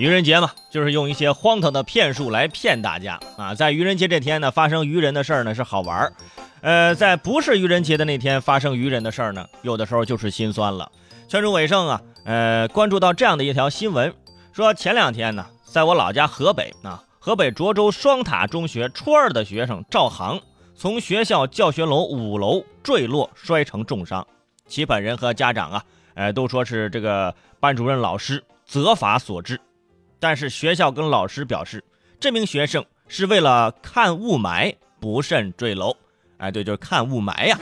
愚人节嘛，就是用一些荒唐的骗术来骗大家啊。在愚人节这天呢，发生愚人的事儿呢是好玩，在不是愚人节的那天发生愚人的事儿呢，有的时候就是心酸了。圈主伟盛啊，关注到这样的一条新闻，说前两天呢，在我老家河北啊，河北涿州双塔中学初二的学生赵航，从学校教学楼5楼坠落，摔成重伤。其本人和家长啊，都说是这个班主任老师责罚所致。但是学校跟老师表示，这名学生是为了看雾霾不慎坠楼。哎，对，就是看雾霾呀。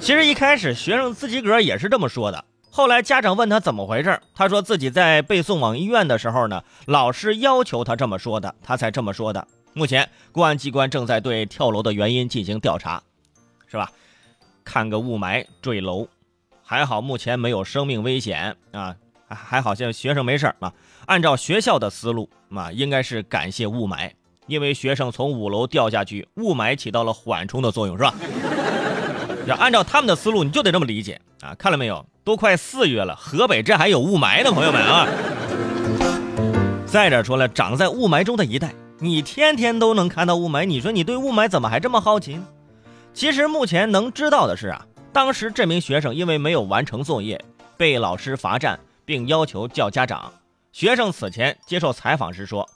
其实一开始学生自己个儿也是这么说的，后来家长问他怎么回事，他说自己在被送往医院的时候呢，老师要求他这么说的，他才这么说的。目前公安机关正在对跳楼的原因进行调查，是吧？看个雾霾坠楼，还好目前没有生命危险啊。还好像学生没事啊。按照学校的思路啊，应该是感谢雾霾，因为学生从5楼掉下去，雾霾起到了缓冲的作用，是吧？按照他们的思路，你就得这么理解啊。看了没有，都快4月了，河北这还有雾霾呢，朋友们啊！再者说了，长在雾霾中的一代，你天天都能看到雾霾，你说你对雾霾怎么还这么好奇呢？其实目前能知道的是啊，当时这名学生因为没有完成作业，被老师罚站，并要求叫家长。学生此前接受采访时说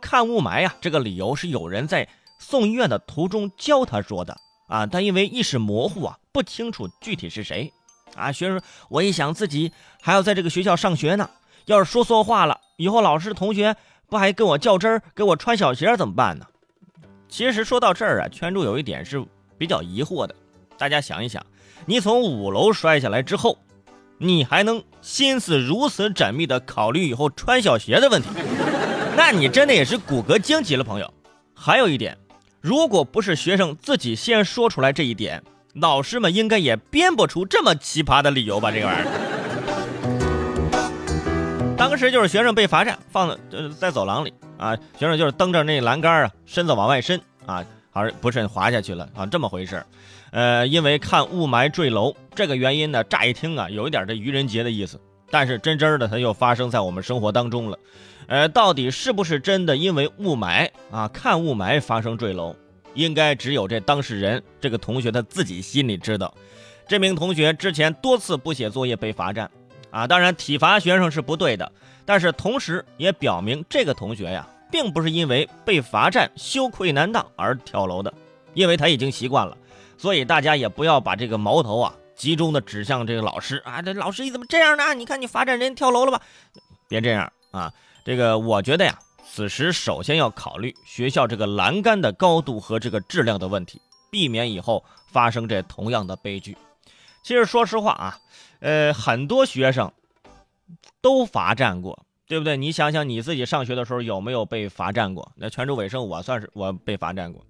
看雾霾呀，这个理由是有人在送医院的途中教他说的啊，但因为意识模糊啊，不清楚具体是谁啊。学生说，我一想自己还要在这个学校上学呢，要是说错话了，以后老师同学不还跟我较真儿，给我穿小鞋怎么办呢？其实说到这儿啊，圈主有一点是比较疑惑的，大家想一想，你从5楼摔下来之后，你还能心思如此缜密的考虑以后穿小鞋的问题，那你真的也是骨骼惊奇了，朋友。还有一点，如果不是学生自己先说出来这一点，老师们应该也编不出这么奇葩的理由吧，这个玩意儿。当时就是学生被罚站，放在走廊里啊，学生就是蹬着那栏杆啊，身子往外伸啊，好像不慎滑下去了啊，这么回事。因为看雾霾坠楼这个原因呢，乍一听啊，有一点这愚人节的意思，但是真真的它又发生在我们生活当中了。到底是不是真的因为雾霾啊，看雾霾发生坠楼，应该只有这当事人这个同学他自己心里知道。这名同学之前多次不写作业被罚站啊，当然体罚学生是不对的，但是同时也表明这个同学呀，并不是因为被罚站羞愧难当而跳楼的，因为他已经习惯了。所以大家也不要把这个矛头啊集中的指向这个老师啊，这老师你怎么这样呢？你看你罚站人跳楼了吧？别这样啊！这个我觉得呀，此时首先要考虑学校这个栏杆的高度和这个质量的问题，避免以后发生这同样的悲剧。其实说实话啊，很多学生都罚站过，对不对？你想想你自己上学的时候有没有被罚站过？那全主委生，我被罚站过。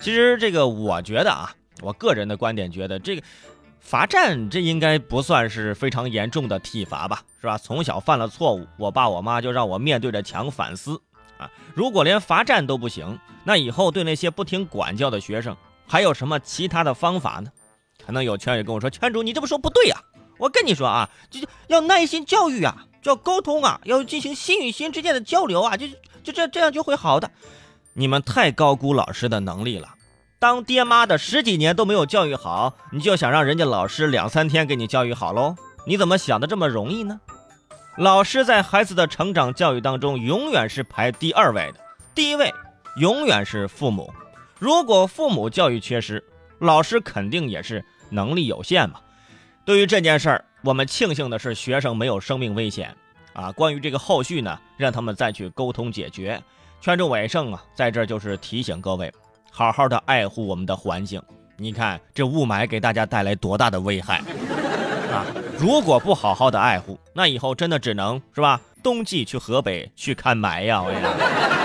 其实这个我觉得啊。我个人的观点觉得，这个罚站这应该不算是非常严重的体罚吧，是吧？从小犯了错误，我爸我妈就让我面对着墙反思啊。如果连罚站都不行，那以后对那些不听管教的学生还有什么其他的方法呢？可能有圈友跟我说，圈主你这么说不对啊，我跟你说啊，就要耐心教育啊，要沟通啊，要进行心与心之间的交流啊，这样就会好的。你们太高估老师的能力了。当爹妈的10几年都没有教育好，你就想让人家老师2、3天给你教育好喽？你怎么想的这么容易呢？老师在孩子的成长教育当中永远是排第2位的，第一位永远是父母。如果父母教育缺失，老师肯定也是能力有限嘛。对于这件事儿，我们庆幸的是学生没有生命危险啊。关于这个后续呢，让他们再去沟通解决。圈主伟盛啊，在这儿就是提醒各位，好好的爱护我们的环境。你看这雾霾给大家带来多大的危害啊！如果不好好的爱护，那以后真的只能，是吧？冬季去河北去看霾呀，我跟你说。